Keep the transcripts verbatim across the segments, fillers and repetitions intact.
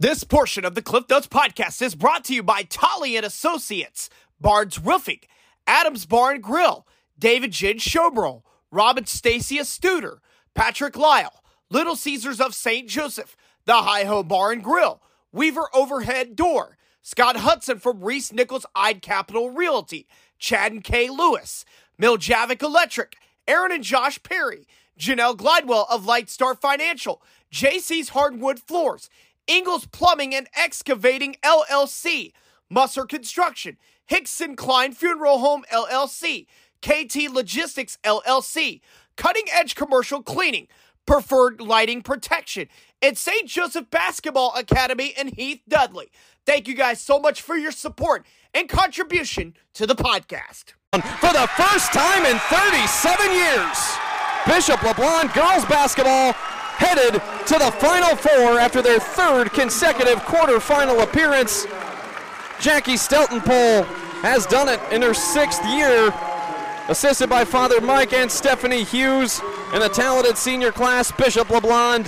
This portion of the CliffsNotes Podcast is brought to you by Tolley and Associates, Barnes Roofing, Adams Bar and Grill, David Jin Schoberl, Robin Stacia Studer, Patrick Lyle, Little Caesars of Saint Joseph, The High Ho Bar and Grill, Weaver Overhead Door, Scott Hudson from Reese Nichols Eide Capital Realty, Chad and K. Lewis, Miljavik Electric, Aaron and Josh Perry, Janelle Glidewell of Lightstar Financial, J C's Hardwood Floors, Ingalls Plumbing and Excavating, L L C, Musser Construction, Hickson-Klein Funeral Home, L L C, K T Logistics, L L C, Cutting Edge Commercial Cleaning, Preferred Lighting Protection, and Saint Joseph Basketball Academy and Heath Dudley. Thank you guys so much for your support and contribution to the podcast. For the first time in thirty-seven years, Bishop LeBlond girls basketball headed to the Final Four after their third consecutive quarterfinal appearance. Jackie Steltenpohl has done it in her sixth year, assisted by Father Mike and Stephanie Hughes and the talented senior class. Bishop LeBlond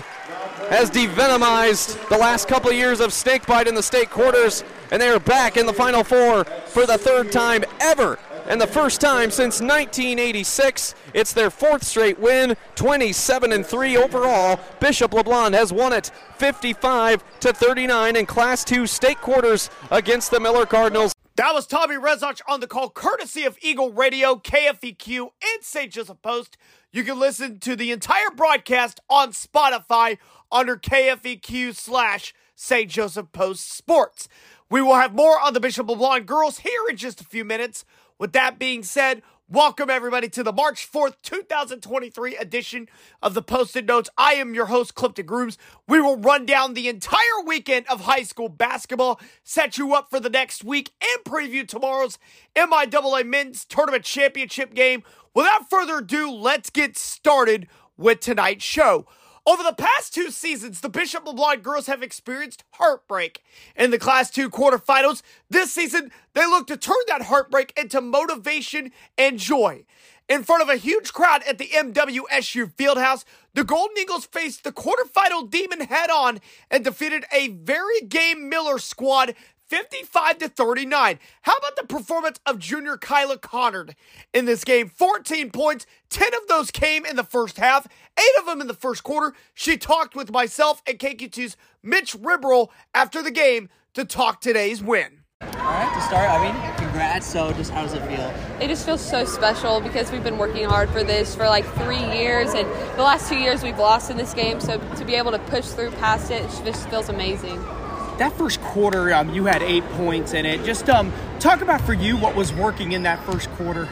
has devenomized the last couple of years of snake bite in the state quarters, and they are back in the Final Four for the third time ever, and the first time since nineteen eighty-six. It's their fourth straight win, twenty-seven and three overall. Bishop LeBlond has won it fifty-five to thirty-nine in Class two state quarters against the Miller Cardinals. That was Tommy Rezach on the call, courtesy of Eagle Radio, K F E Q, and Saint Joseph Post. You can listen to the entire broadcast on Spotify under K F E Q slash Saint Joseph Post Sports. We will have more on the Bishop LeBlond girls here in just a few minutes. With that being said, welcome everybody to the March fourth, twenty twenty-three edition of the Post-it Notes. I am your host, Clifton Grooms. We will run down the entire weekend of high school basketball, set you up for the next week, and preview tomorrow's M I A A Men's Tournament Championship game. Without further ado, let's get started with tonight's show. Over the past two seasons, the Bishop LeBlond girls have experienced heartbreak in the Class two quarterfinals. This season, they look to turn that heartbreak into motivation and joy. In front of a huge crowd at the M W S U Fieldhouse, the Golden Eagles faced the quarterfinal demon head-on and defeated a very game Miller squad fifty-five to thirty-nine. How about the performance of junior Kyla Connard in this game? fourteen points, ten of those came in the first half, eight of them in the first quarter. She talked with myself and K Q two's Mitch Ribberl after the game to talk today's win. All right, to start, I mean, congrats. So just how does it feel? It just feels so special because we've been working hard for this for like three years, and the last two years we've lost in this game. So to be able to push through past it, it just feels amazing. That first quarter, um, you had eight points in it. Just um, talk about for you what was working in that first quarter.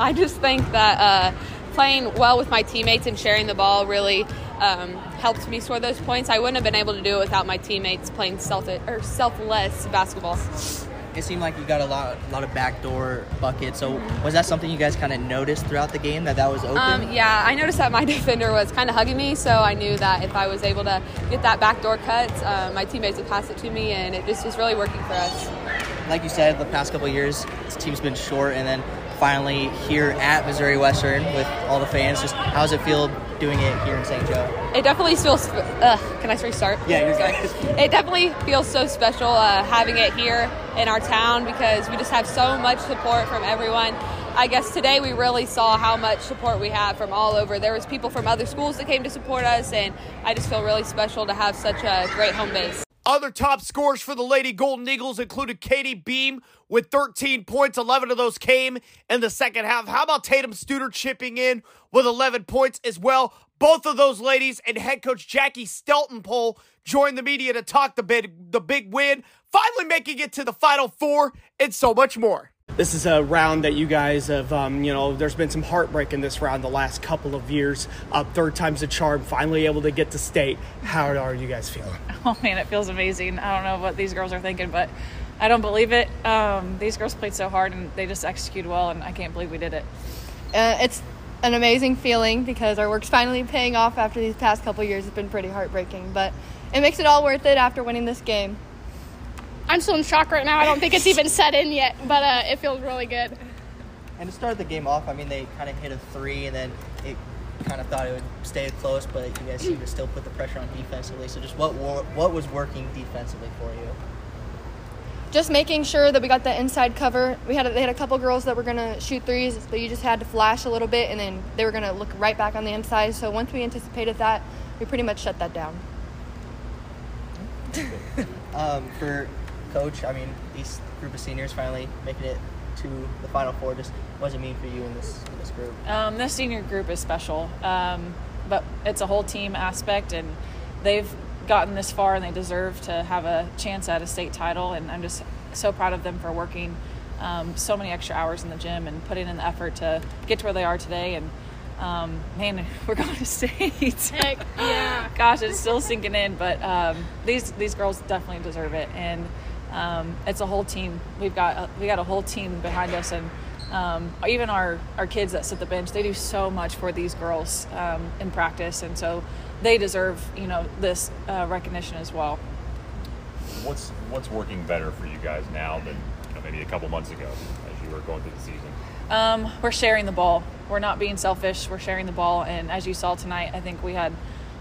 I just think that uh, playing well with my teammates and sharing the ball really um, helped me score those points. I wouldn't have been able to do it without my teammates playing self- or selfless basketball. It seemed like you got a lot, a lot of backdoor buckets. So was that something you guys kind of noticed throughout the game, that that was open? Um, yeah, I noticed that my defender was kind of hugging me, so I knew that if I was able to get that backdoor cut, uh, my teammates would pass it to me, and it just was really working for us. Like you said, the past couple of years, this team's been short, and then finally here at Missouri Western with all the fans. Just how does it feel doing it here in Saint Joe? It definitely feels. Uh, can I restart? Yeah, you're good. It definitely feels so special uh, having it here in our town because we just have so much support from everyone. I guess today we really saw how much support we have from all over. There was people from other schools that came to support us, and I just feel really special to have such a great home base. Other top scorers for the Lady Golden Eagles included Katie Beam with thirteen points. eleven of those came in the second half. How about Tatum Studer chipping in with eleven points as well? Both of those ladies and head coach Jackie Steltenpohl joined the media to talk the big, the big win, finally making it to the Final Four, and so much more. This is a round that you guys have, um, you know, there's been some heartbreak in this round the last couple of years. Uh, third time's a charm, finally able to get to state. How are you guys feeling? Oh, man, it feels amazing. I don't know what these girls are thinking, but I don't believe it. Um, these girls played so hard, and they just executed well, and I can't believe we did it. Uh, it's an amazing feeling because our work's finally paying off after these past couple of years. It's been pretty heartbreaking, but it makes it all worth it after winning this game. I'm still in shock right now. I don't think it's even set in yet, but uh, it feels really good. And to start the game off, I mean, they kind of hit a three, and then it kind of thought it would stay close, but you guys seem to still put the pressure on defensively. So just what wor- what was working defensively for you? Just making sure that we got the inside cover. We had a, they had a couple girls that were going to shoot threes, but you just had to flash a little bit, and then they were going to look right back on the inside. So once we anticipated that, we pretty much shut that down. um, for Coach, I mean, these group of seniors finally making it to the Final Four, just what does it mean for you in this in this group? Um, this senior group is special, um, but it's a whole team aspect, and they've gotten this far and they deserve to have a chance at a state title, and I'm just so proud of them for working um, so many extra hours in the gym and putting in the effort to get to where they are today. And um, man, we're going to state. Heck yeah. Gosh, it's still sinking in, but um, these these girls definitely deserve it. And um, it's a whole team. We've got a, we got a whole team behind us, and um, even our our kids that sit the bench, they do so much for these girls um, in practice, and so they deserve, you know, this uh, recognition as well. What's what's working better for you guys now than, you know, maybe a couple months ago as you were going through the season? Um, we're sharing the ball. We're not being selfish. We're sharing the ball. And as you saw tonight, I think we had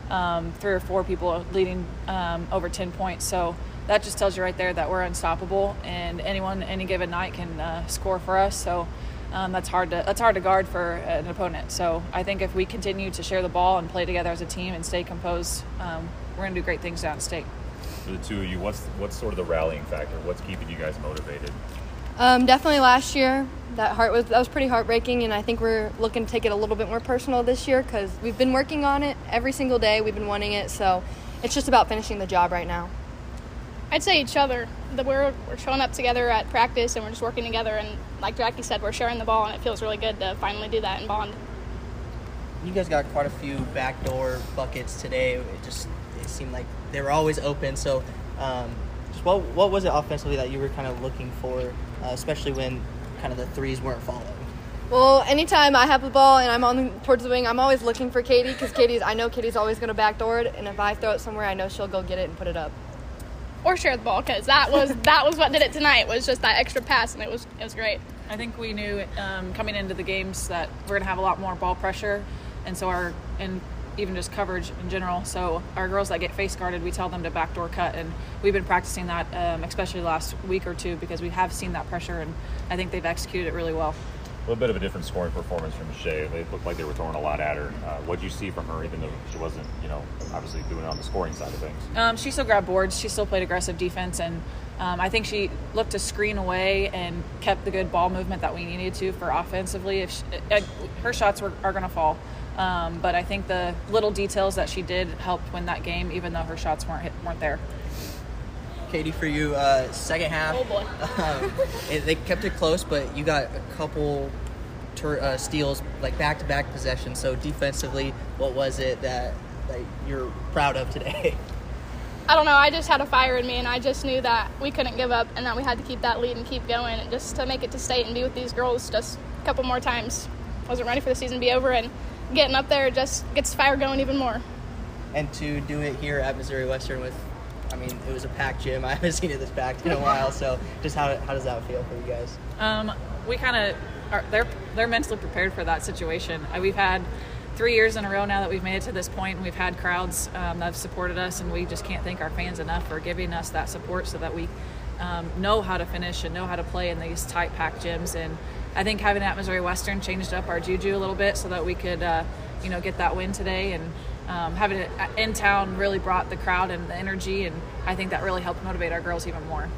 um, three or four people leading um, over ten points. So that just tells you right there that we're unstoppable, and anyone any given night can uh, score for us. So Um, that's hard to that's hard to guard for an opponent. So I think if we continue to share the ball and play together as a team and stay composed, um, we're going to do great things down state. For the two of you, what's what's sort of the rallying factor? What's keeping you guys motivated? Um, definitely last year, that heart was that was pretty heartbreaking, and I think we're looking to take it a little bit more personal this year because we've been working on it every single day. We've been wanting it, so it's just about finishing the job right now. I'd say each other. That we're we're showing up together at practice, and we're just working together. And like Jackie said, we're sharing the ball, and it feels really good to finally do that and bond. You guys got quite a few backdoor buckets today. It just it seemed like they were always open. So, um, just what what was it offensively that you were kind of looking for, uh, especially when kind of the threes weren't falling? Well, anytime I have the ball and I'm on towards the wing, I'm always looking for Katie because Katie's I know Katie's always going to backdoor it, and if I throw it somewhere, I know she'll go get it and put it up. Or share the ball, because that was that was what did it tonight. Was just that extra pass, and it was it was great. I think we knew um, coming into the games that we're gonna have a lot more ball pressure, and so our and even just coverage in general. So our girls that get face guarded, we tell them to backdoor cut, and we've been practicing that, um, especially last week or two, because we have seen that pressure, and I think they've executed it really well. A little bit of a different scoring performance from Shea. They looked like they were throwing a lot at her. Uh, what did you see from her, even though she wasn't, you know, obviously doing it on the scoring side of things? Um, she still grabbed boards. She still played aggressive defense, and um, I think she looked to screen away and kept the good ball movement that we needed to for offensively. If she, uh, her shots were, are going to fall, um, but I think the little details that she did helped win that game, even though her shots weren't hit, weren't there. Katie, for you, uh, second half, oh boy. um, it, they kept it close, but you got a couple ter- uh, steals, like back-to-back possessions. So defensively, what was it that like, you're proud of today? I don't know. I just had a fire in me, and I just knew that we couldn't give up and that we had to keep that lead and keep going. And just to make it to state and be with these girls just a couple more times. Wasn't ready for the season to be over, and getting up there just gets the fire going even more. And to do it here at Missouri Western with I mean, it was a packed gym. I haven't seen it this packed in a while. So, just how how does that feel for you guys? Um, we kind of they're they're mentally prepared for that situation. We've had three years in a row now that we've made it to this point, and we've had crowds um, that have supported us, and we just can't thank our fans enough for giving us that support so that we um, know how to finish and know how to play in these tight packed gyms. And I think having it at Missouri Western changed up our juju a little bit so that we could uh, you know get that win today and. Um, having it in town really brought the crowd and the energy, and I think that really helped motivate our girls even more.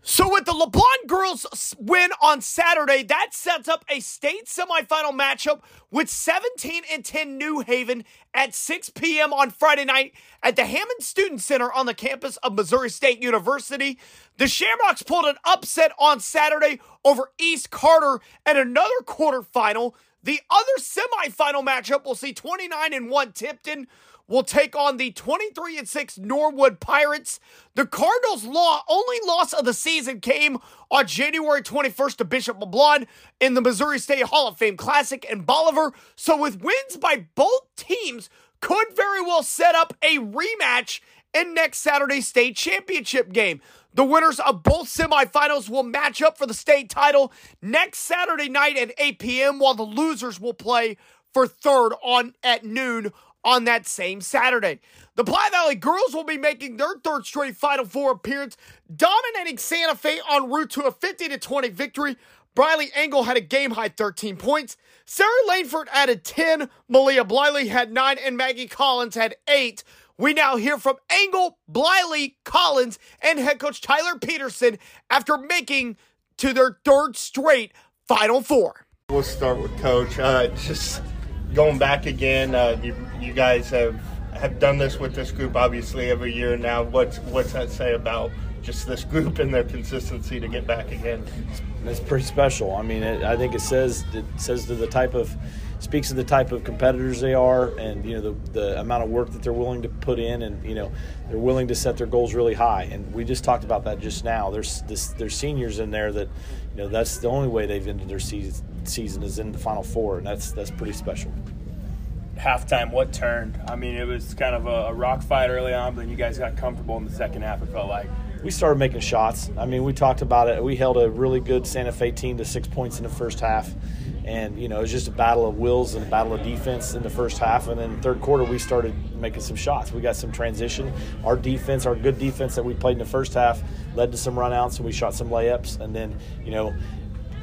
So with the LeBlond girls win on Saturday, that sets up a state semifinal matchup with seventeen and ten New Haven at six p.m. on Friday night at the Hammond Student Center on the campus of Missouri State University. The Shamrocks pulled an upset on Saturday over East Carter and another quarterfinal. The other semifinal matchup will see twenty-nine and one Tipton will take on the twenty-three and six Norwood Pirates. The Cardinals' law only loss of the season came on January twenty-first to Bishop LeBlond in the Missouri State Hall of Fame Classic in Bolivar. So with wins by both teams, could very well set up a rematch in next Saturday's state championship game. The winners of both semifinals will match up for the state title next Saturday night at eight p.m. while the losers will play for third on at noon on that same Saturday. The Platte Valley girls will be making their third straight Final Four appearance, dominating Santa Fe en route to a fifty to twenty victory. Briley Engel had a game-high thirteen points. Sarah Laneford added ten. Malia Bliley had nine, and Maggie Collins had eight. We now hear from Engel, Bliley, Collins, and head coach Tyler Peterson after making to their third straight Final Four. We'll start with Coach. Uh, just going back again, uh, you, you guys have, have done this with this group, obviously, every year now. What's, what's that say about just this group and their consistency to get back again? It's pretty special. I mean, it, I think it says it says to the type of speaks to the type of competitors they are, and you know the the amount of work that they're willing to put in, and you know they're willing to set their goals really high. And we just talked about that just now. There's this there's seniors in there that you know that's the only way they've ended their season season is in the Final Four, and that's that's pretty special. Halftime, what turned? I mean, it was kind of a, a rock fight early on, but then you guys got comfortable in the second half. It felt like. We started making shots. I mean, we talked about it. We held a really good Santa Fe team to six points in the first half. And, you know, it was just a battle of wills and a battle of defense in the first half. And then third quarter, we started making some shots. We got some transition. Our defense, our good defense that we played in the first half led to some runouts, and we shot some layups. And then, you know,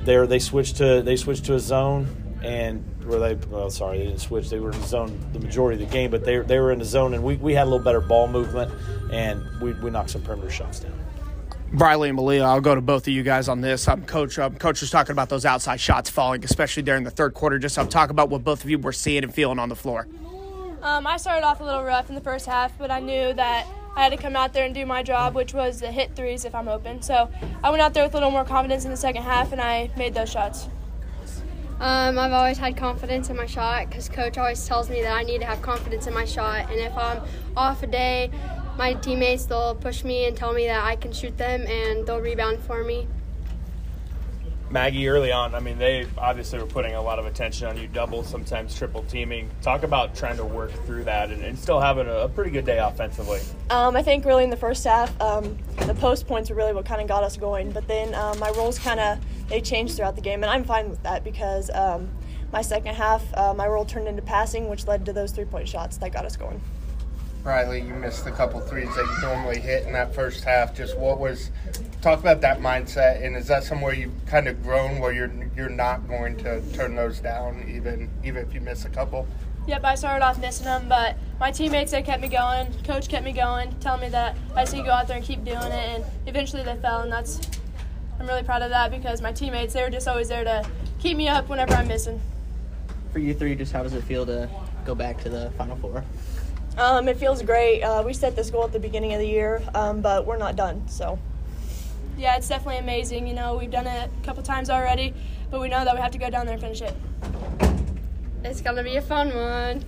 there they switched to they switched to a zone. And where they, well, sorry, they didn't switch. They were in the zone the majority of the game, but they they were in the zone, and we, we had a little better ball movement, and we we knocked some perimeter shots down. Briley and Malia, I'll go to both of you guys on this. I'm Coach. Um, Coach was talking about those outside shots falling, especially during the third quarter. Just I'm talking about what both of you were seeing and feeling on the floor. Um, I started off a little rough in the first half, but I knew that I had to come out there and do my job, which was to hit threes if I'm open. So I went out there with a little more confidence in the second half, and I made those shots. Um, I've always had confidence in my shot because Coach always tells me that I need to have confidence in my shot. And if I'm off a day, my teammates, they'll push me and tell me that I can shoot them, and they'll rebound for me. Maggie, early on, I mean, they obviously were putting a lot of attention on you, double, sometimes triple teaming. Talk about trying to work through that and, and still having a, a pretty good day offensively. Um, I think really in the first half, um, the post points were really what kind of got us going. But then um, my roles kind of, they changed throughout the game, and I'm fine with that because um, my second half, uh, my role turned into passing, which led to those three-point shots that got us going. Riley, you missed a couple threes that you normally hit in that first half. Just what was – talk about that mindset, and is that somewhere you've kind of grown where you're you're not going to turn those down even even if you miss a couple? Yep, I started off missing them, but my teammates, they kept me going. Coach kept me going, telling me that I just need to go out there and keep doing it, and eventually they fell, and that's – I'm really proud of that because my teammates, they were just always there to keep me up whenever I'm missing. For you three, just how does it feel to go back to the Final Four? Um, it feels great. Uh, we set this goal at the beginning of the year, um, but we're not done. So, yeah, it's definitely amazing. You know, we've done it a couple times already, but we know that we have to go down there and finish it. It's gonna be a fun one.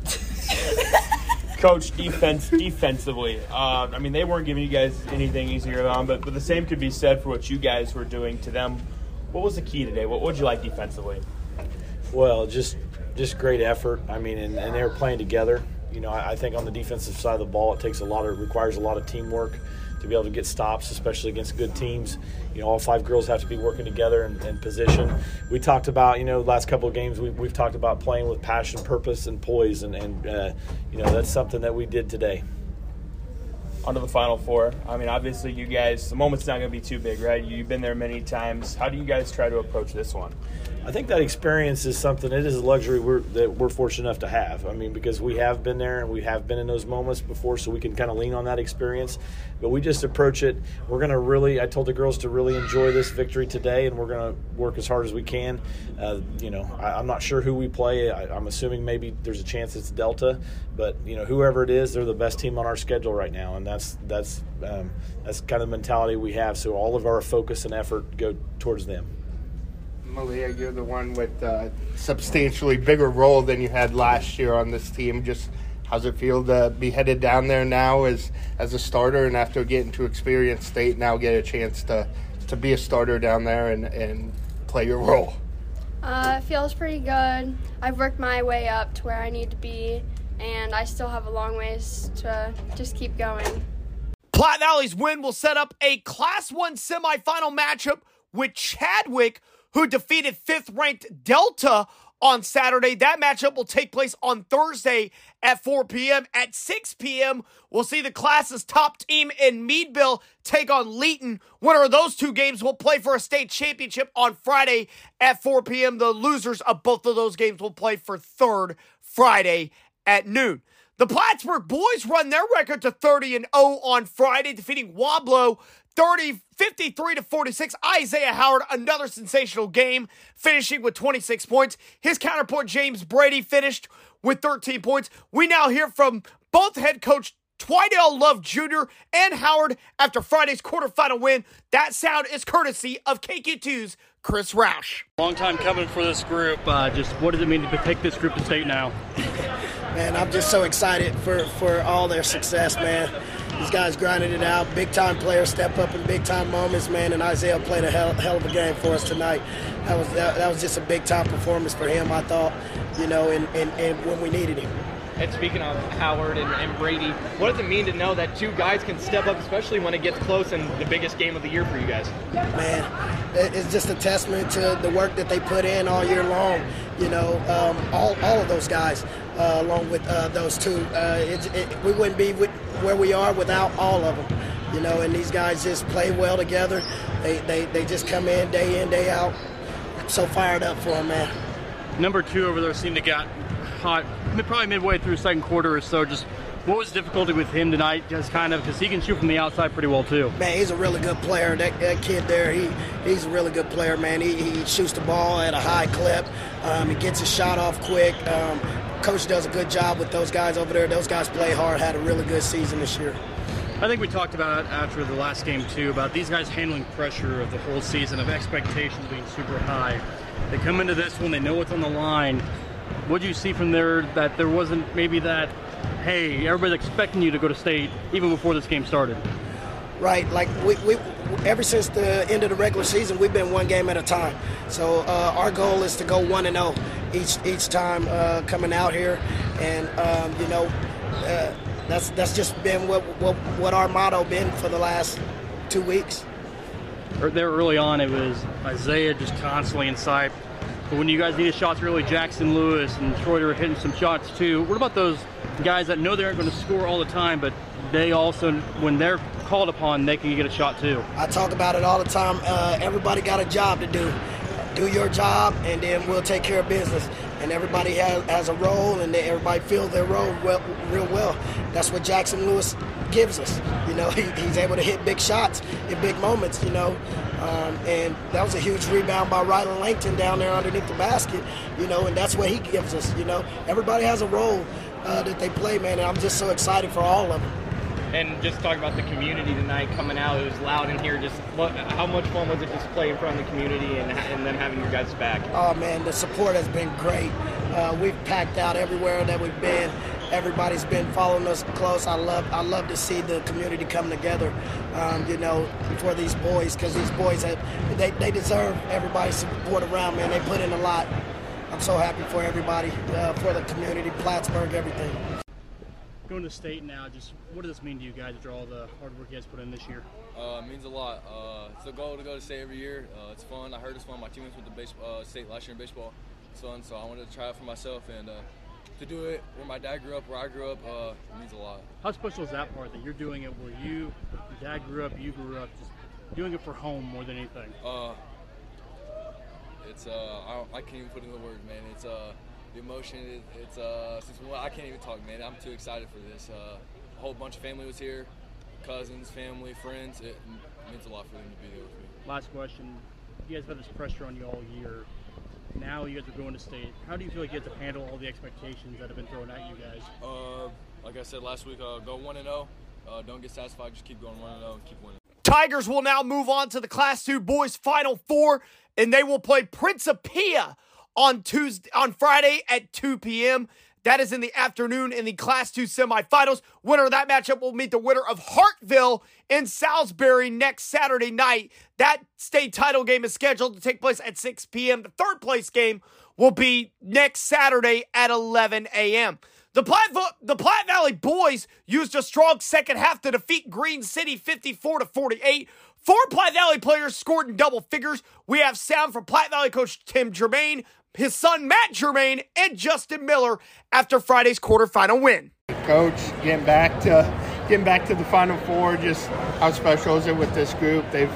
Coach, defense, defensively. Uh, I mean, they weren't giving you guys anything easier on, but, but the same could be said for what you guys were doing to them. What was the key today? What would you like defensively? Well, just just great effort. I mean, and, and they were playing together. You know, I think on the defensive side of the ball, it takes a lot of requires a lot of teamwork to be able to get stops, especially against good teams. You know, all five girls have to be working together and, and position. We talked about, you know, the last couple of games we, we've talked about playing with passion, purpose, and poise, and, and uh, you know, that's something that we did today. On to the Final Four. I mean, obviously, you guys, the moment's not going to be too big, right? You've been there many times. How do you guys try to approach this one? I think that experience is something, it is a luxury we're, that we're fortunate enough to have. I mean, because we have been there and we have been in those moments before, so we can kind of lean on that experience. But we just approach it. We're going to really, I told the girls to really enjoy this victory today, and we're going to work as hard as we can. Uh, you know, I, I'm not sure who we play. I, I'm assuming maybe there's a chance it's Delta. But, you know, whoever it is, they're the best team on our schedule right now, and that's that's um, that's kind of the mentality we have. So all of our focus and effort go towards them. Malia, you're the one with a substantially bigger role than you had last year on this team. Just how's it feel to be headed down there now as, as a starter, and after getting to experience state, now get a chance to, to be a starter down there and, and play your role? Uh, it feels pretty good. I've worked my way up to where I need to be, and I still have a long ways to just keep going. Platte Valley's win will set up a Class one semifinal matchup with Chadwick, who defeated fifth-ranked Delta on Saturday. That matchup will take place on Thursday at four p.m. At six p.m., we'll see the Class's top team in Meadville take on Leeton. Winner of those two games will play for a state championship on Friday at four p.m. The losers of both of those games will play for third Friday at noon. The Plattsburgh boys run their record to thirty and oh on Friday, defeating Wablo fifty-three to forty-six. Isaiah Howard, another sensational game, finishing with twenty-six points. His counterpart, James Brady, finished with thirteen points. We now hear from both head coach Twidell Love Junior and Howard after Friday's quarterfinal win. That sound is courtesy of K Q two's Chris Roush. Long time coming for this group. Uh, just what does it mean to take this group to state now? Man, I'm just so excited for, for all their success, man. These guys grinded it out. Big-time players step up in big-time moments, man, and Isaiah played a hell, hell of a game for us tonight. That was that, that was just a big-time performance for him, I thought, you know, and, and, and when we needed him. And speaking of Howard and, and Brady, what does it mean to know that two guys can step up, especially when it gets close and the biggest game of the year for you guys? Man, it's just a testament to the work that they put in all year long. You know, um, all, all of those guys, uh, along with uh, those two. Uh, it, it, we wouldn't be with, where we are without all of them. You know, and these guys just play well together. They, they, they just come in day in, day out. I'm so fired up for them, man. Number two over there seemed to got hot, probably midway through second quarter or so. Just what was the difficulty with him tonight? Just kind of because he can shoot from the outside pretty well too. Man, he's a really good player. That, that kid there, he he's a really good player, man. He, he shoots the ball at a high clip. Um, he gets his shot off quick. Um, coach does a good job with those guys over there. Those guys play hard. Had a really good season this year. I think we talked about it after the last game too, about these guys handling pressure of the whole season, of expectations being super high. They come into this one, they know what's on the line. What did you see from there that there wasn't maybe that, hey, everybody's expecting you to go to state even before this game started? Right, like we, we ever since the end of the regular season, we've been one game at a time. So uh, our goal is to go one and zero each each time uh, coming out here, and um, you know uh, that's that's just been what, what what our motto been for the last two weeks. There early on, it was Isaiah just constantly inside. But when you guys needed shots, really Jackson Lewis and Schroeder hitting some shots too. What about those guys that know they aren't going to score all the time, but they also, when they're called upon, they can get a shot too? I talk about it all the time. Uh, everybody got a job to do. Do your job, and then we'll take care of business. And everybody has, has a role, and they, everybody fills their role well, real well. That's what Jackson Lewis gives us. You know, he, he's able to hit big shots in big moments, you know. Um, and that was a huge rebound by Rylan Langton down there underneath the basket, you know, and that's what he gives us, you know. Everybody has a role uh, that they play, man, and I'm just so excited for all of them. And just talking about the community tonight coming out, it was loud in here. Just how much fun was it just playing in front of the community and, and then having your guys back? Oh, man, the support has been great. Uh, we've packed out everywhere that we've been. Everybody's been following us close. I love, I love to see the community come together, um, you know, for these boys, because these boys have, they, they deserve everybody's support around, man. They put in a lot. I'm so happy for everybody, uh, for the community, Plattsburgh, everything. Going to state now, just what does this mean to you guys after all the hard work you guys put in this year? Uh, it means a lot. Uh, it's a goal to go to state every year. Uh, it's fun. I heard it's fun. My teammates went to baseball, uh, state last year in baseball. It's fun, so I wanted to try it for myself. And uh, to do it where my dad grew up, where I grew up, uh, it means a lot. How special is that part that you're doing it where you, your dad grew up, you grew up, just doing it for home more than anything? Uh, it's, uh, I, I can't even put in the words, man. It's, uh, The emotion, it's, uh, since we, I can't even talk, man. I'm too excited for this. Uh, a whole bunch of family was here, cousins, family, friends. It means a lot for them to be there with me. Last question. You guys have had this pressure on you all year. Now you guys are going to state. How do you feel like you have to handle all the expectations that have been thrown at you guys? Uh, like I said last week, uh, go one and oh. Uh, don't get satisfied. Just keep going one and oh and keep winning. Tigers will now move on to the Class two Boys Final Four, and they will play Principia on Tuesday, on Friday at two p.m. That is in the afternoon in the Class two semifinals. Winner of that matchup will meet the winner of Hartville in Salisbury next Saturday night. That state title game is scheduled to take place at six p.m. The third place game will be next Saturday at eleven a.m. The Platte, the Platte Valley boys used a strong second half to defeat Green City fifty-four to forty-eight. Four Platte Valley players scored in double figures. We have sound from Platte Valley coach Tim Germain, his son Matt Germain, and Justin Miller after Friday's quarterfinal win. Coach, getting back to getting back to the Final Four, just how special is it with this group? They've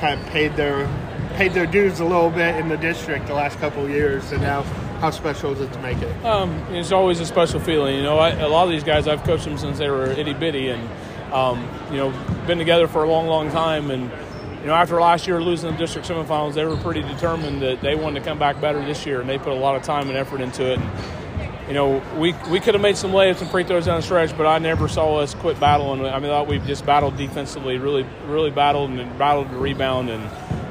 kind of paid their paid their dues a little bit in the district the last couple of years, and now how special is it to make it? Um, it's always a special feeling. You know, I, a lot of these guys, I've coached them since they were itty-bitty, and, um, you know, been together for a long, long time, and you know, after last year losing the district semifinals, they were pretty determined that they wanted to come back better this year, and they put a lot of time and effort into it. And, you know, we we could have made some layups and free throws down the stretch, but I never saw us quit battling. I mean, I thought we just battled defensively, really, really battled and battled to rebound, and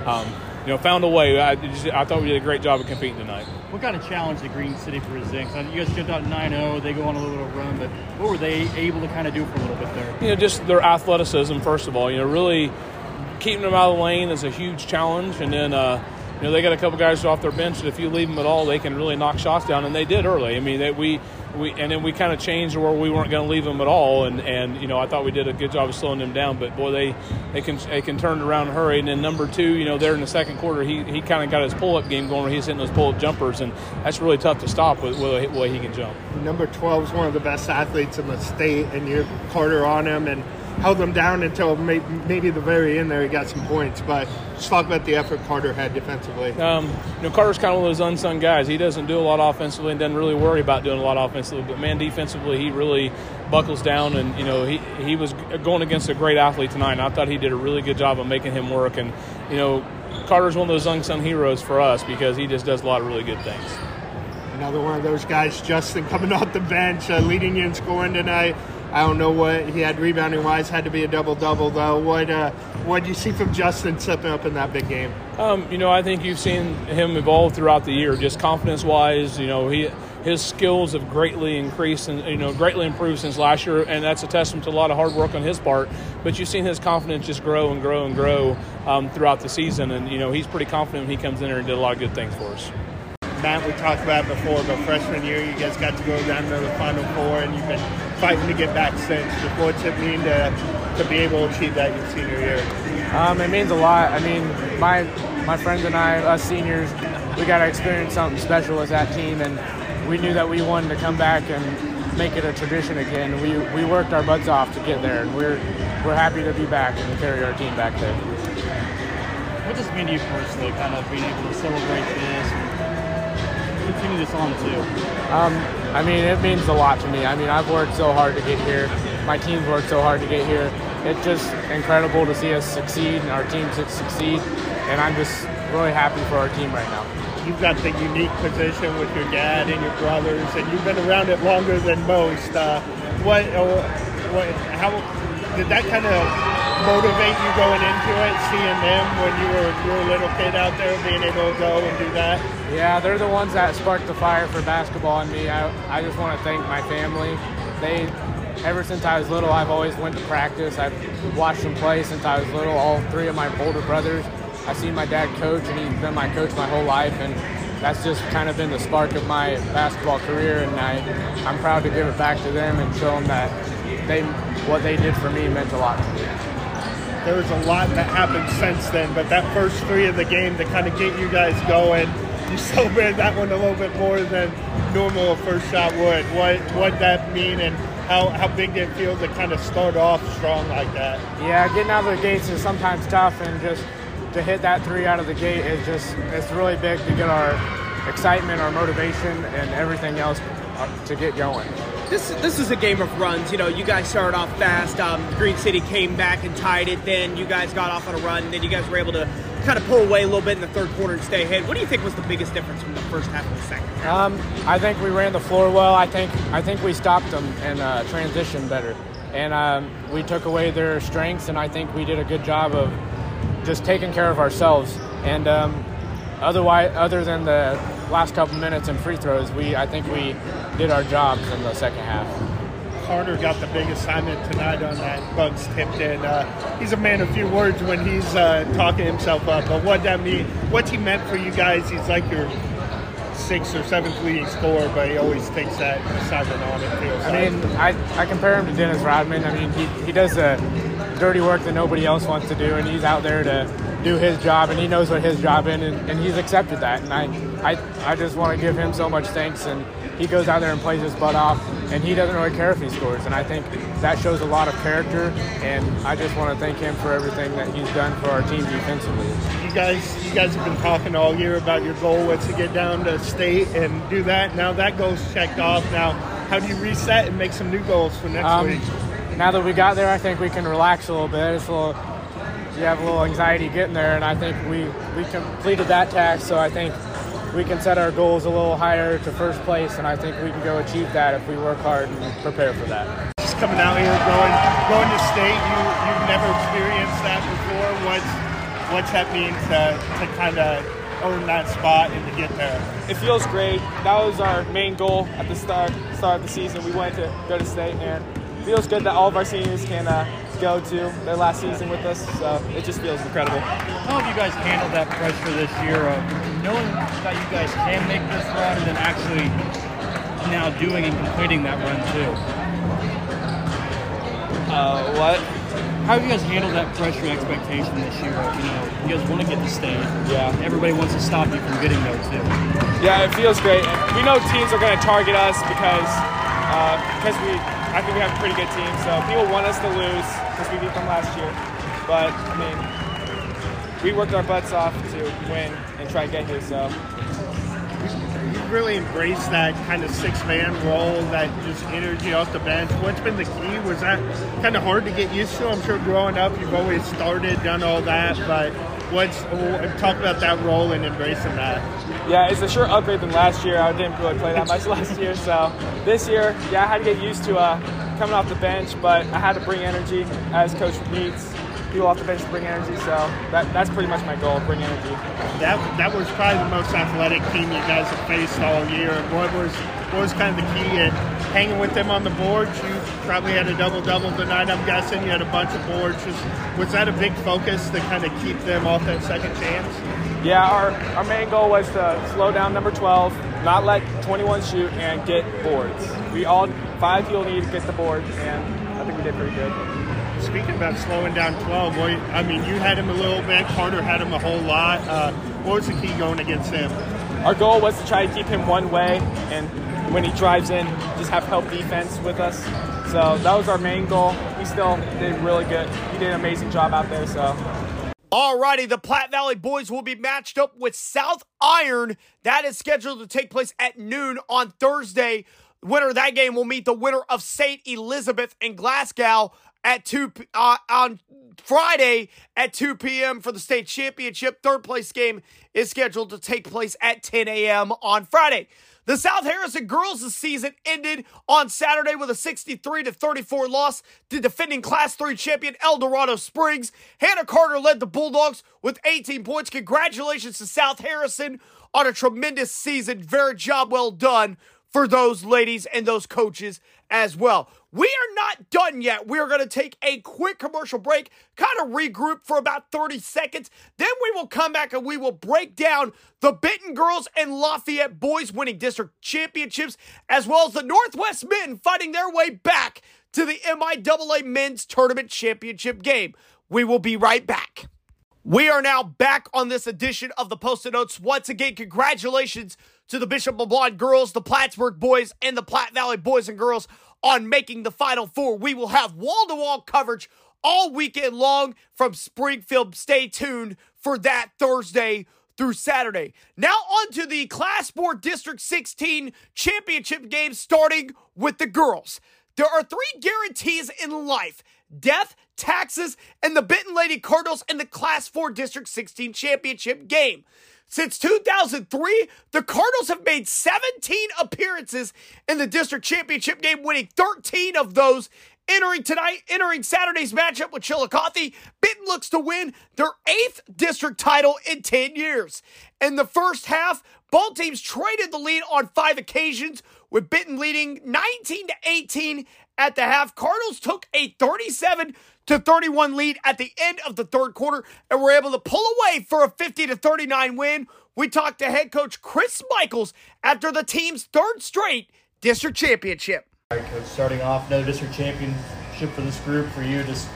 um, you know, found a way. I, just, I thought we did a great job of competing tonight. What kind of challenge did Green City present? You guys jumped out nine oh, they go on a little run, but what were they able to kind of do for a little bit there? You know, just their athleticism, first of all. You know, really. Keeping them out of the lane is a huge challenge, and then uh, you know, they got a couple guys off their bench that if you leave them at all, they can really knock shots down, and they did early. I mean, that we we and then we kind of changed where we weren't going to leave them at all, and, and you know, I thought we did a good job of slowing them down, but boy, they they can they can turn it around and hurry. And then number two, you know, there in the second quarter, he he kind of got his pull up game going where he's hitting those pull up jumpers, and that's really tough to stop with the way he can jump. Number twelve is one of the best athletes in the state, and you're harder on him and held them down until may- maybe the very end there he got some points. But just talk about the effort Carter had defensively. Um, you know, Carter's kind of one of those unsung guys. He doesn't do a lot offensively and doesn't really worry about doing a lot offensively. But, man, defensively he really buckles down. And, you know, he, he was going against a great athlete tonight, and I thought he did a really good job of making him work. And, you know, Carter's one of those unsung heroes for us because he just does a lot of really good things. Another one of those guys, Justin, coming off the bench, uh, leading you in scoring tonight. I don't know what he had rebounding-wise. Had to be a double-double, though. What uh, what do you see from Justin stepping up in that big game? Um, you know, I think you've seen him evolve throughout the year, just confidence-wise. You know, he his skills have greatly increased and, you know, greatly improved since last year, and that's a testament to a lot of hard work on his part. But you've seen his confidence just grow and grow and grow um, throughout the season, and, you know, he's pretty confident when he comes in there and did a lot of good things for us. Matt, we talked about it before, but freshman year you guys got to go down to the Final Four, and you've been fighting to get back since. What's it mean to, to be able to achieve that your senior year? Um, it means a lot. I mean, my my friends and I, us seniors, we got to experience something special as that team, and we knew that we wanted to come back and make it a tradition again. We we worked our butts off to get there, and we're we're happy to be back and to carry our team back there. What does it mean to you personally, kind of being able to celebrate this? Continue this on too. Um, I mean, it means a lot to me. I mean, I've worked so hard to get here. My team's worked so hard to get here. It's just incredible to see us succeed and our team succeed. And I'm just really happy for our team right now. You've got the unique position with your dad and your brothers, and you've been around it longer than most. Uh, what, uh, what, how did that kind of motivate you going into it, seeing them when you were, you were a little kid out there, being able to go and do that? Yeah, they're the ones that sparked the fire for basketball in me. I, I just want to thank my family. They, ever since I was little, I've always went to practice. I've watched them play since I was little, all three of my older brothers. I've seen my dad coach, and he's been my coach my whole life, and that's just kind of been the spark of my basketball career, and I, I'm proud to give it back to them and show them that they, what they did for me meant a lot to me. There was a lot that happened since then, but that first three of the game to kind of get you guys going, you celebrated that one a little bit more than normal a first shot would. What what that mean, and how, how big did it feel to kind of start off strong like that? Yeah, getting out of the gates is sometimes tough, and just to hit that three out of the gate is just, it's really big to get our excitement, our motivation, and everything else to get going. This this is a game of runs. You know, you guys started off fast. Um, Green City came back and tied it. Then you guys got off on a run. And then you guys were able to kind of pull away a little bit in the third quarter and stay ahead. What do you think was the biggest difference from the first half and the second half? Um, I think we ran the floor well. I think I think we stopped them and uh, transitioned better. And um, we took away their strengths. And I think we did a good job of just taking care of ourselves. And um, otherwise, other than the last couple minutes and free throws, we I think we did our jobs in the second half. Carter got the big assignment tonight on that Bugs Tipton. Uh, he's a man of few words when he's uh, talking himself up. But what that mean? What's he meant for you guys? He's like your sixth or seventh leading scorer, but he always takes that assignment on it. I mean, I, I compare him to Dennis Rodman. I mean, he he does a dirty work that nobody else wants to do, and he's out there to do his job, and he knows what his job is, and, and he's accepted that. And I, I, I just want to give him so much thanks. And he goes out there and plays his butt off, and he doesn't really care if he scores. And I think that shows a lot of character, and I just want to thank him for everything that he's done for our team defensively. You guys, you guys have been talking all year about your goal was to get down to state and do that. Now that goal's checked off. Now, how do you reset and make some new goals for next um, week? Now that we got there, I think we can relax a little bit. It's a little, you have a little anxiety getting there, and I think we, we completed that task, so I think we can set our goals a little higher to first place, and I think we can go achieve that if we work hard and prepare for that. Just coming out here, going going to state, you, you've never experienced that before. What's, what's that mean to, to kind of own that spot and to get there? It feels great. That was our main goal at the start, start of the season. We wanted to go to state, and it feels good that all of our seniors can uh, go to their last season with us, so it just feels incredible. How have you guys handled that pressure this year of knowing that you guys can make this run and then actually now doing and completing that run too? Uh, what? How have you guys handled that pressure and expectation this year? You know, you guys want to get to state. Yeah. Everybody wants to stop you from getting there too. Yeah, it feels great. We know teams are going to target us because uh, because we I think we have a pretty good team. So people want us to lose because we beat them last year. But I mean, we worked our butts off to win and try to get here, so. You really embraced that kind of six-man role, that just energy off the bench. What's been the key? Was that kind of hard to get used to? I'm sure growing up you've always started, done all that, but what's, talk about that role and embracing that. Yeah, it's a sure upgrade than last year. I didn't really play that much last year, so this year, yeah, I had to get used to uh, coming off the bench, but I had to bring energy as Coach needs. People off the bench bring energy, so that, that's pretty much my goal, bring energy. That that was probably the most athletic team you guys have faced all year. What was, what was kind of the key in hanging with them on the boards? You probably had a double-double tonight, I'm guessing. You had a bunch of boards. Just, was that a big focus to kind of keep them off that second chance? Yeah, our, our main goal was to slow down number twelve, not let twenty-one shoot, and get boards. We all, five people need to get the boards, and I think we did pretty good. Speaking about slowing down twelve, boy, I mean, you had him a little bit. Carter had him a whole lot. Uh, what was the key going against him? Our goal was to try to keep him one way, and when he drives in, just have help defense with us. So that was our main goal. He still did really good. He did an amazing job out there, so. Alrighty, the Platte Valley boys will be matched up with South Iron. That is scheduled to take place at noon on Thursday. The winner of that game will meet the winner of Saint Elizabeth in Glasgow at two uh, on Friday at two p.m. for the state championship. Third place game is scheduled to take place at ten a.m. on Friday. The South Harrison girls' season ended on Saturday with a sixty-three to thirty-four loss to defending Class three champion El Dorado Springs. Hannah Carter led the Bulldogs with eighteen points. Congratulations to South Harrison on a tremendous season. Very job well done for those ladies and those coaches as well. We are not done yet. We are going to take a quick commercial break, kind of regroup for about thirty seconds. Then we will come back and we will break down the Benton girls and Lafayette boys winning district championships, as well as the Northwest men fighting their way back to the M I A A men's tournament championship game. We will be right back. We are now back on this edition of the Post-it Notes. Once again, congratulations to the Bishop LeBlond girls, the Plattsburgh boys, and the Platte Valley boys and girls on making the Final Four. We will have wall-to-wall coverage all weekend long from Springfield. Stay tuned for that Thursday through Saturday. Now on to the Class four District sixteen championship game, starting with the girls. There are three guarantees in life: death, taxes, and the Benton Lady Cardinals in the Class four District sixteen championship game. Since two thousand three, the Cardinals have made seventeen appearances in the district championship game, winning thirteen of those. Entering tonight, entering Saturday's matchup with Chillicothe, Benton looks to win their eighth district title in ten years. In the first half, both teams traded the lead on five occasions, with Benton leading nineteen to eighteen at the half. Cardinals took a thirty-seven to thirty-one lead at the end of the third quarter and were able to pull away for a fifty to thirty-nine win. We talked to head coach Chris Michaels after the team's third straight district championship. All right, Coach, starting off, another district championship for this group for you. Just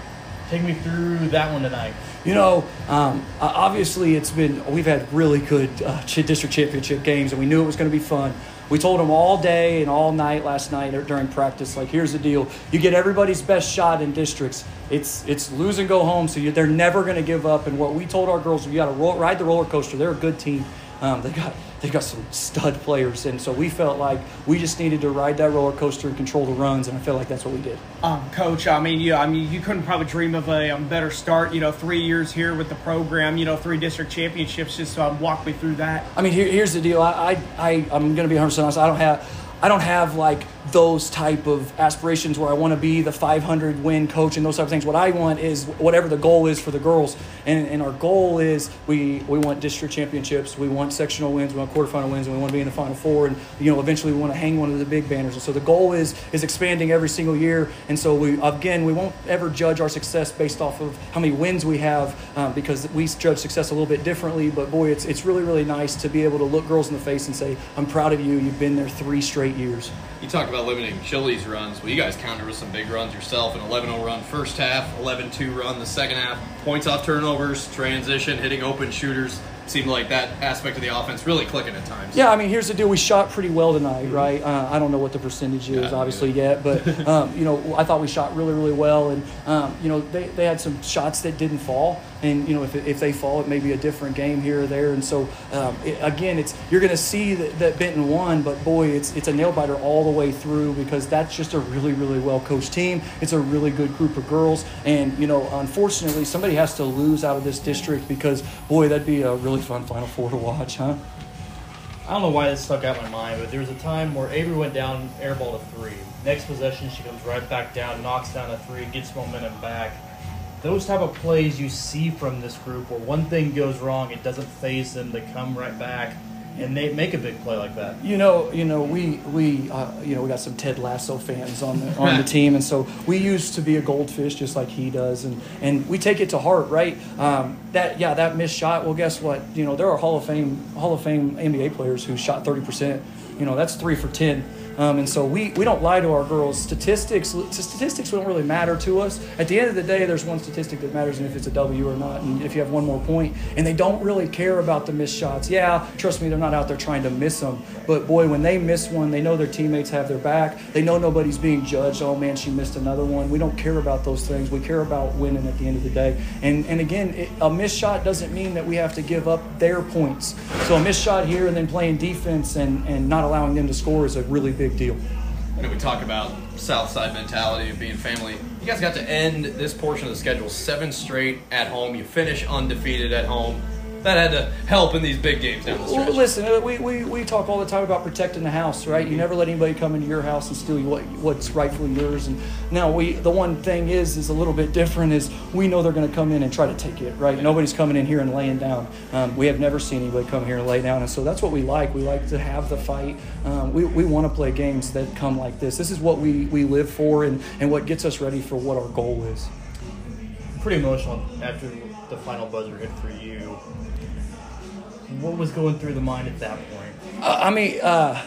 Take me through that one tonight. You know, um, obviously it's been, we've had really good uh, district championship games, and we knew it was going to be fun. We told them all day and all night last night or during practice, like, here's the deal. You get everybody's best shot in districts. It's it's lose and go home, so you, they're never going to give up. And what we told our girls, you got to roll, ride the roller coaster. They're a good team. Um, they got they got some stud players, and so we felt like we just needed to ride that roller coaster and control the runs, and I feel like that's what we did. Um, Coach, I mean, you I mean, you couldn't probably dream of a um, better start. You know, three years here with the program. You know, three district championships. Just um, walk me through that. I mean, here, here's the deal. I I, I I'm going to be one hundred percent honest. I don't have I don't have like those type of aspirations where I want to be the five hundred win coach and those type of things. What I want is whatever the goal is for the girls. And, and our goal is we, we want district championships. We want sectional wins. We want quarterfinal wins. And we want to be in the Final Four. And, you know, eventually we want to hang one of the big banners. And so the goal is is expanding every single year. And so, we again, we won't ever judge our success based off of how many wins we have um, because we judge success a little bit differently. But, boy, it's it's really, really nice to be able to look girls in the face and say, I'm proud of you. You've been there three straight years. You talk about limiting Chili's runs. Well, you guys countered with some big runs yourself. An eleven oh run first half, eleven two run the second half. Points off turnovers, transition, hitting open shooters. Seemed like that aspect of the offense really clicking at times. Yeah, I mean, here's the deal. We shot pretty well tonight, mm-hmm. right? Uh, I don't know what the percentage is, yeah, obviously, yeah. yet. But, um, you know, I thought we shot really, really well. And, um, you know, they, they had some shots that didn't fall. And, you know, if if they fall, it may be a different game here or there. And so, um, it, again, it's you're going to see that, that Benton won, but, boy, it's it's a nail-biter all the way through because that's just a really, really well-coached team. It's a really good group of girls. And, you know, unfortunately, somebody has to lose out of this district because, boy, that'd be a really fun Final Four to watch, huh? I don't know why this stuck out in my mind, but there was a time where Avery went down airball to three. Next possession, she comes right back down, knocks down a three, gets momentum back. Those type of plays you see from this group where one thing goes wrong, it doesn't phase them, they come right back, and they make a big play like that. You know, you know, we we uh, you know we got some Ted Lasso fans on the on the team, and so we used to be a goldfish just like he does, and, and we take it to heart, right? Um, that yeah, that missed shot. Well, guess what? You know, there are Hall of Fame Hall of Fame N B A players who shot thirty percent. You know, that's three for ten. Um, and so we, we don't lie to our girls. Statistics statistics don't really matter to us. At the end of the day, there's one statistic that matters, and if it's a W or not, and if you have one more point. And they don't really care about the missed shots. Yeah, trust me, they're not out there trying to miss them. But, boy, when they miss one, they know their teammates have their back. They know nobody's being judged. Oh, man, she missed another one. We don't care about those things. We care about winning at the end of the day. And, and again, it, a missed shot doesn't mean that we have to give up their points. So a missed shot here and then playing defense and, and not allowing them to score is a really big Big deal. You know, we talk about South Side mentality of being family. You guys got to end this portion of the schedule seven straight at home. You finish undefeated at home. That had to help in these big games down the stretch. Well, listen, we, we, we talk all the time about protecting the house, right? You never let anybody come into your house and steal what, what's rightfully yours. And now we the one thing is is a little bit different is we know they're going to come in and try to take it, right? Yeah. Nobody's coming in here and laying down. Um, we have never seen anybody come here and lay down, and so that's what we like. We like to have the fight. Um, we we want to play games that come like this. This is what we, we live for and, and what gets us ready for what our goal is. Pretty emotional after the final buzzer hit for you. What was going through the mind at that point? Uh, I mean, uh,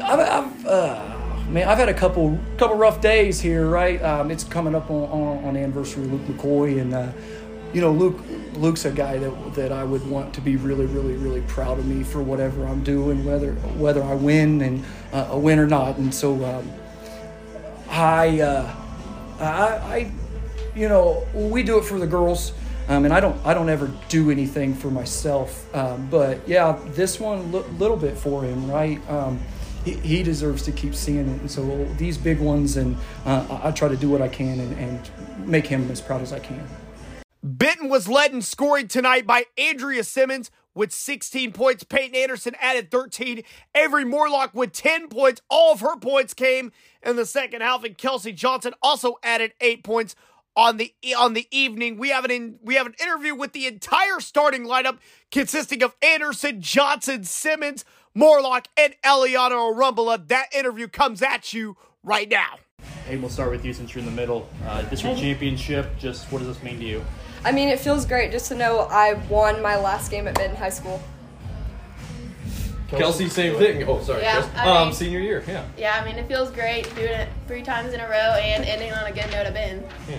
I've, I've uh, man, I've had a couple couple rough days here, right? Um, it's coming up on, on, on the anniversary of Luke McCoy, and uh, you know, Luke Luke's a guy that that I would want to be really, really, really proud of me for whatever I'm doing, whether whether I win and uh, I win or not. And so, um, I, uh, I, I. You know, we do it for the girls, um, and I don't I don't ever do anything for myself. Um, but, yeah, this one, li- little bit for him, right? Um, he, he deserves to keep seeing it. And so these big ones, and uh, I try to do what I can and, and make him as proud as I can. Benton was led in scoring tonight by Andrea Simmons with sixteen points. Peyton Anderson added thirteen. Avery Morlock with ten points. All of her points came in the second half, and Kelsey Johnson also added eight points. On the on the evening, we have an in, we have an interview with the entire starting lineup consisting of Anderson, Johnson, Simmons, Morlock, and Eliana Arumbola. That interview comes at you right now. Hey, we'll start with you since you're in the middle. Uh, district championship, just what does this mean to you? I mean, it feels great just to know I won my last game at Benton High School. Kelsey, same thing. Oh, sorry. Yeah, um, I mean, senior year, yeah. Yeah, I mean, it feels great doing it three times in a row and ending on a good note at Benton. Yeah.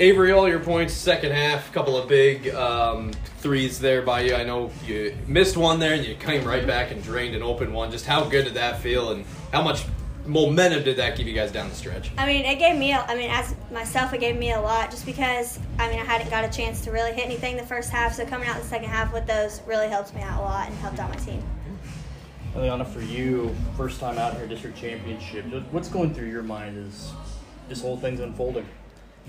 Avery, all your points, second half, couple of big um, threes there by you. I know you missed one there and you came right back and drained an open one. Just how good did that feel and how much momentum did that give you guys down the stretch? I mean, it gave me, I mean, as myself, it gave me a lot just because, I mean, I hadn't got a chance to really hit anything the first half, so coming out in the second half with those really helped me out a lot and helped out my team. Eliana, for you, first time out here, district championship, what's going through your mind as this whole thing's unfolding?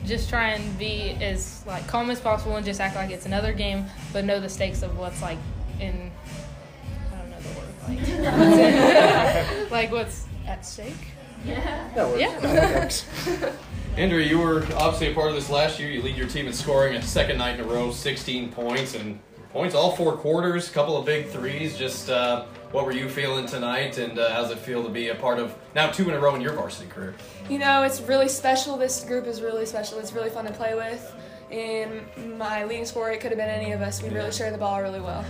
Just try and be as like calm as possible and just act like it's another game, but know the stakes of what's like in, I don't know the word, like, what's in, like what's at stake. Yeah. That works. Yeah. That works. Andrew, you were obviously a part of this last year. You lead your team in scoring a second night in a row, sixteen points, and points all four quarters, a couple of big threes. Just uh, what were you feeling tonight, and uh, how's it feel to be a part of now two in a row in your varsity career? You know, it's really special. This group is really special. It's really fun to play with. In my leading scorer, it could have been any of us. We yeah. really share the ball really well.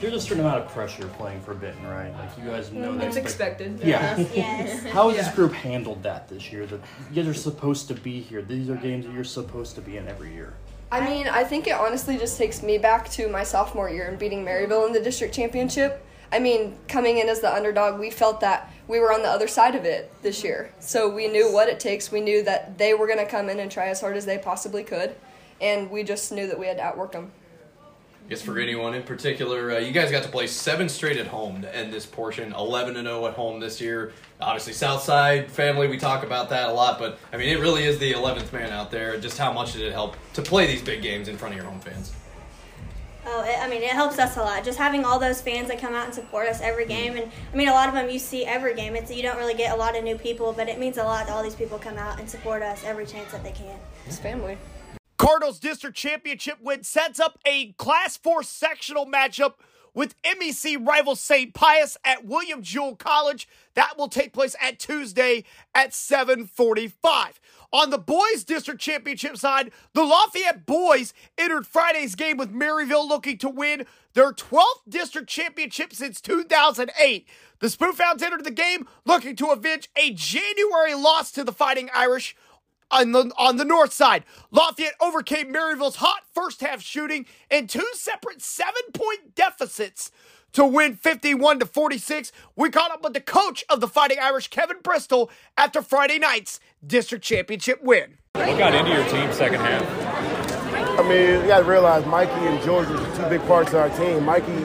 There's a certain amount of pressure playing for Benton, right? Like, you guys know that's expected. Yeah. Yes. How has yeah. this group handled that this year? That you guys are supposed to be here. These are games that you're supposed to be in every year. I mean, I think it honestly just takes me back to my sophomore year and beating Maryville in the district championship. I mean, coming in as the underdog, we felt that we were on the other side of it this year. So we knew what it takes. We knew that they were going to come in and try as hard as they possibly could. And we just knew that we had to outwork them. I guess for anyone in particular, uh, you guys got to play seven straight at home to end this portion, eleven and oh at home this year. Obviously, Southside family, we talk about that a lot, but, I mean, it really is the eleventh man out there. Just how much did it help to play these big games in front of your home fans? Oh, it, I mean, it helps us a lot. Just having all those fans that come out and support us every game. And, I mean, a lot of them you see every game. It's, you don't really get a lot of new people, but it means a lot that all these people come out and support us every chance that they can. It's family. Cardinals District Championship win sets up a Class four sectional matchup with M E C rival Saint Pius at William Jewell College. That will take place at Tuesday at seven forty-five. On the boys' district championship side, the Lafayette boys entered Friday's game with Maryville looking to win their twelfth district championship since two thousand eight. The Spoonfounds entered the game looking to avenge a January loss to the Fighting Irish. On the, on the north side, Lafayette overcame Maryville's hot first-half shooting in two separate seven-point deficits to win fifty-one to forty-six. We caught up with the coach of the Fighting Irish, Kevin Bristol, after Friday night's district championship win. What got into your team second half? I mean, you got to realize Mikey and George were two big parts of our team. Mikey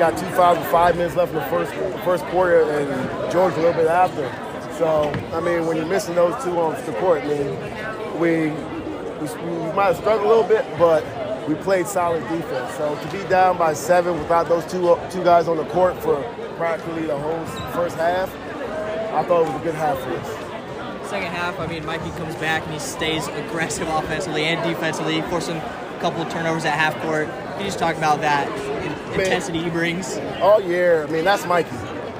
got two fouls with five minutes left in the first, the first quarter, and George a little bit after. So, I mean, when you're missing those two on support, I mean, we, we, we might have struggled a little bit, but we played solid defense. So to be down by seven without those two two guys on the court for practically the whole first half, I thought it was a good half for us. Second half, I mean, Mikey comes back and he stays aggressive offensively and defensively, forcing a couple of turnovers at half court. Can you just talk about that in, intensity he brings? Oh, yeah. I mean, that's Mikey.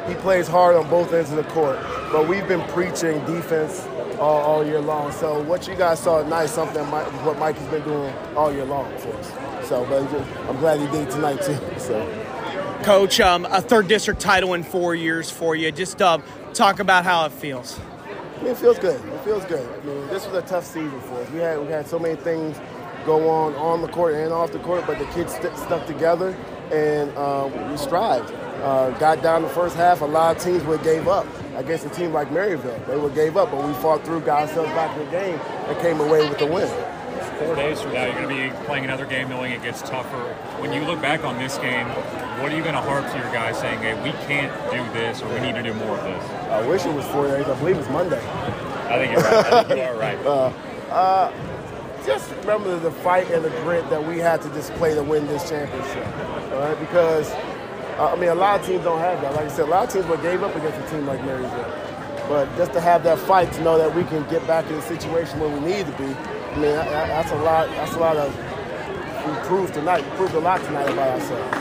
He plays hard on both ends of the court. But we've been preaching defense all, all year long. So what you guys saw tonight is something Mike, what Mikey's been doing all year long for us. So but I'm glad he did tonight, too. So, Coach, um, a third district title in four years for you. Just uh, talk about how it feels. I mean, it feels good. It feels good. I mean, this was a tough season for us. We had, we had so many things go on on the court and off the court, but the kids st- stuck together and uh, we strived. Uh, got down the first half. A lot of teams would gave up against a team like Maryville. They would gave up, but we fought through, got ourselves back in the game, and came away with the win. Four days from now, you're going to be playing another game knowing it gets tougher. When you look back on this game, what are you going to harp to your guys saying, hey, we can't do this or we need to do more of this? I wish it was four days. I believe it's Monday. I think you're right. I think you are right. uh, uh, Just remember the fight and the grit that we had to display to win this championship, all right? Because Uh, I mean, a lot of teams don't have that. Like I said, a lot of teams would gave up against a team like Maryville. But just to have that fight, to know that we can get back in the situation where we need to be, I mean, that, that's a lot. That's a lot of we proved tonight. We proved a lot tonight about ourselves.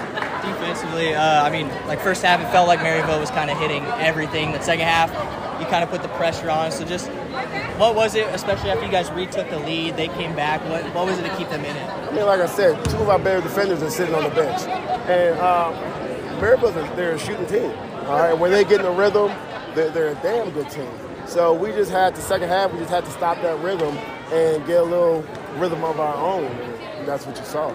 Defensively, uh, I mean, like first half, it felt like Maryville was kind of hitting everything. The second half, you kind of put the pressure on. So just what was it, especially after you guys retook the lead, they came back. What what was it to keep them in it? I mean, like I said, two of our better defenders are sitting on the bench, and. Um, Maryville, they're a shooting team. All right, when they get in a rhythm, they're, they're a damn good team. So we just had the second half, we just had to stop that rhythm and get a little rhythm of our own. And that's what you saw.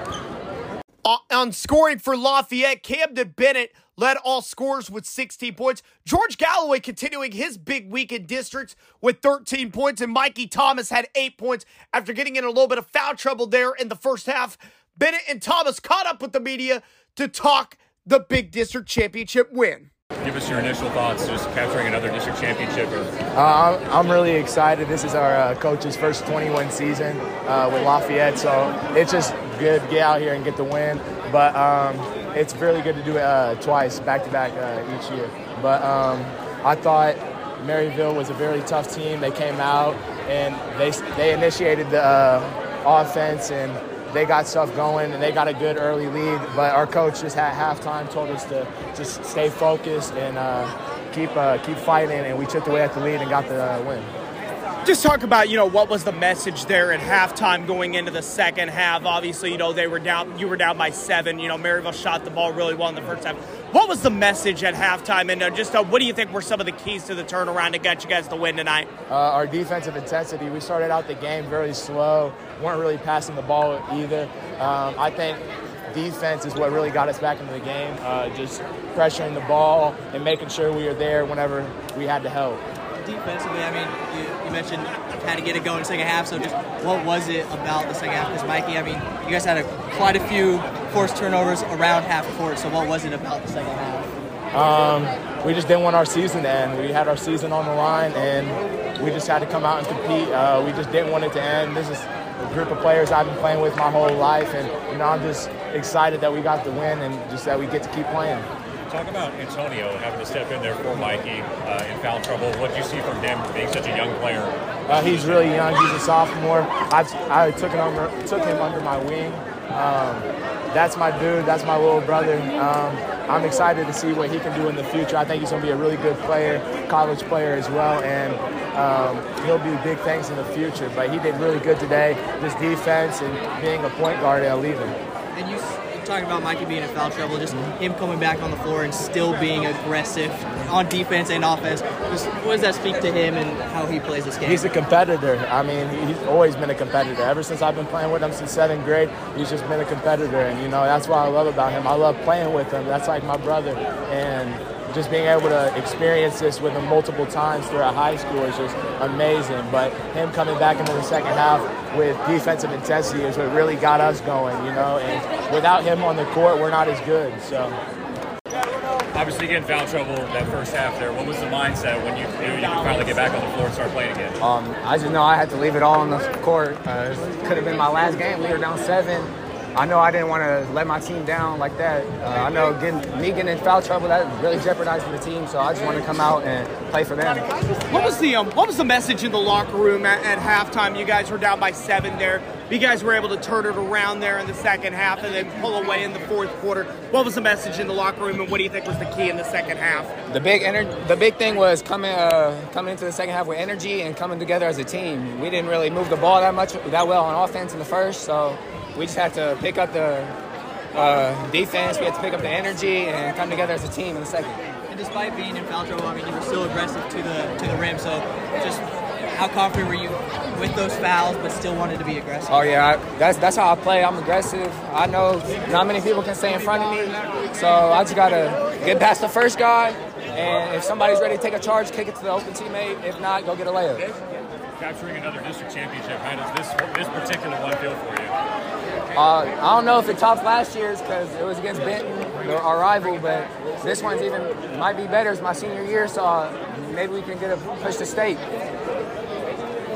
Uh, on scoring for Lafayette, Camden Bennett led all scorers with sixteen points. George Galloway continuing his big week in districts with thirteen points, and Mikey Thomas had eight points after getting in a little bit of foul trouble there in the first half. Bennett and Thomas caught up with the media to talk the big district championship win. Give us your initial thoughts, just capturing another district championship. Uh, I'm really excited. This is our uh, coach's first twenty-one season uh, with Lafayette, so it's just good to get out here and get the win. But um, it's really good to do it uh, twice, back-to-back uh, each year. But um, I thought Maryville was a very tough team. They came out and they, they initiated the uh, offense and they got stuff going, and they got a good early lead. But our coach just at halftime told us to just stay focused and uh, keep uh, keep fighting, and we chipped away at the lead and got the uh, win. Just talk about, you know, what was the message there at halftime going into the second half? Obviously, you know, they were down. You were down by seven. You know, Maryville shot the ball really well in the first half. What was the message at halftime, and uh, just uh, what do you think were some of the keys to the turnaround that got you guys the win tonight? Uh, our defensive intensity. We started out the game very slow, weren't really passing the ball either. Um, I think defense is what really got us back into the game, uh, just pressuring the ball and making sure we were there whenever we had to help. Defensively, I mean, you, you mentioned how to get it going in the second half, so just what was it about the second half? Because, Mikey, I mean, you guys had a, quite a few forced turnovers around half court, so what was it about the second half? Um, we just didn't want our season to end. We had our season on the line, and we just had to come out and compete. Uh, we just didn't want it to end. This is a group of players I've been playing with my whole life, and, you know, I'm just excited that we got the win and just that we get to keep playing. Talk about Antonio having to step in there for Mikey uh, in foul trouble. What did you see from him being such a young player? Uh, he's really young. He's a sophomore. I've, I took him under, took him under my wing. Um, that's my dude. That's my little brother. Um, I'm excited to see what he can do in the future. I think he's going to be a really good player, college player as well, and um, he'll do big things in the future. But he did really good today, just defense and being a point guard and a leader. And you talking about Mikey being in foul trouble, just him coming back on the floor and still being aggressive on defense and offense. Just what does that speak to him and how he plays this game? He's a competitor. I mean, he's always been a competitor. Ever since I've been playing with him since seventh grade, he's just been a competitor. And, you know, that's what I love about him. I love playing with him. That's like my brother. And just being able to experience this with him multiple times throughout high school is just amazing. But him coming back into the second half with defensive intensity is what really got us going, you know. And without him on the court, we're not as good, so. Obviously, getting foul trouble that first half there. What was the mindset when you knew you could finally get back on the floor and start playing again? Um, I just know I had to leave it all on the court. Uh, it could have been my last game. We were down seven. I know I didn't want to let my team down like that. Uh, I know getting, me getting in foul trouble, that really jeopardized the team, so I just want to come out and play for them. What was the um, what was the message in the locker room at, at halftime? You guys were down by seven there. You guys were able to turn it around there in the second half and then pull away in the fourth quarter. What was the message in the locker room, and what do you think was the key in the second half? The big ener- the big thing was coming uh, coming into the second half with energy and coming together as a team. We didn't really move the ball that much, that well on offense in the first, so we just had to pick up the uh, defense. We had to pick up the energy and come together as a team in the second. And despite being in foul trouble, I mean, you were still aggressive to the to the rim, so just how confident were you with those fouls, but still wanted to be aggressive? Oh yeah, I, that's that's how I play. I'm aggressive. I know not many people can stay in front of me, so I just gotta get past the first guy. And if somebody's ready to take a charge, kick it to the open teammate. If not, go get a layup. Capturing another district championship, how does this this particular one feel for you? Uh, I don't know if it topped last year's because it was against Benton, our rival, but this one's even might be better. It's my senior year, so uh, maybe we can get a push to state.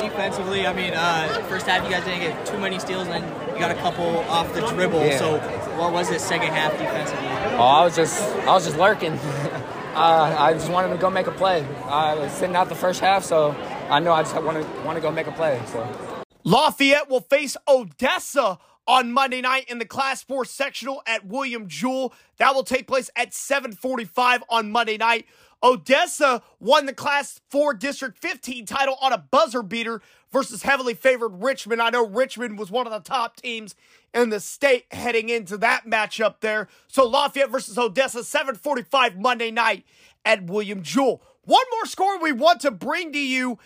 Defensively, I mean, uh, first half you guys didn't get too many steals, and you got a couple off the dribble. Yeah. So, what was it second half defensively? Oh, I was just, I was just lurking. uh, I just wanted to go make a play. I was sitting out the first half, so I know I just want to want to go make a play. So, Lafayette will face Odessa on Monday night in the Class four sectional at William Jewell. That will take place at seven forty-five on Monday night. Odessa won the Class four District fifteen title on a buzzer beater versus heavily favored Richmond. I know Richmond was one of the top teams in the state heading into that matchup there. So Lafayette versus Odessa, seven forty-five Monday night at William Jewell. One more score we want to bring to you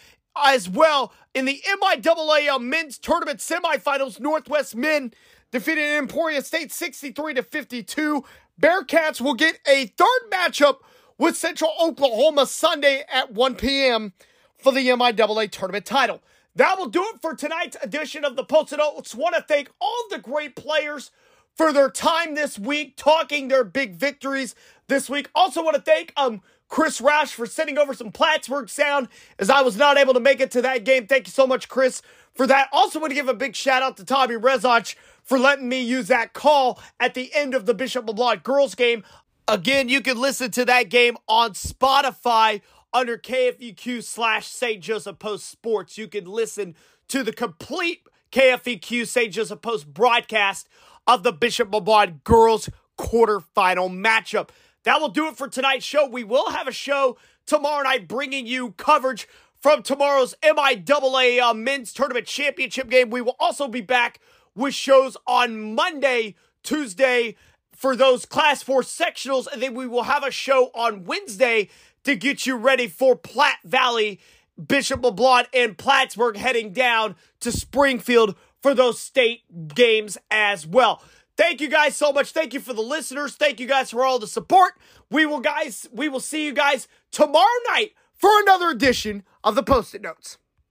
as well in the M I A A Men's Tournament Semifinals. Northwest Men defeated Emporia State sixty-three to fifty-two. Bearcats will get a third matchup with Central Oklahoma Sunday at one p.m. for the M I A A Tournament title. That will do it for tonight's edition of the Pulse and Oats. Want to thank all the great players for their time this week, talking their big victories this week. Also want to thank um Chris Rash for sending over some Plattsburgh sound, as I was not able to make it to that game. Thank you so much, Chris, for that. Also want to give a big shout out to Tommy Rezach for letting me use that call at the end of the Bishop LeBlond girls game. Again, you can listen to that game on Spotify under K F E Q slash Saint Joseph Post Sports. You can listen to the complete K F E Q Saint Joseph Post broadcast of the Bishop LeBlond girls quarterfinal matchup. That will do it for tonight's show. We will have a show tomorrow night bringing you coverage from tomorrow's M I A A uh, Men's Tournament Championship game. We will also be back with shows on Monday, Tuesday for those Class four sectionals, and then we will have a show on Wednesday to get you ready for Platte Valley, Bishop LeBlond, and Plattsburgh heading down to Springfield for those state games as well. Thank you guys so much. Thank you for the listeners. Thank you guys for all the support. We will guys, we will see you guys tomorrow night for another edition of the Post-it Notes.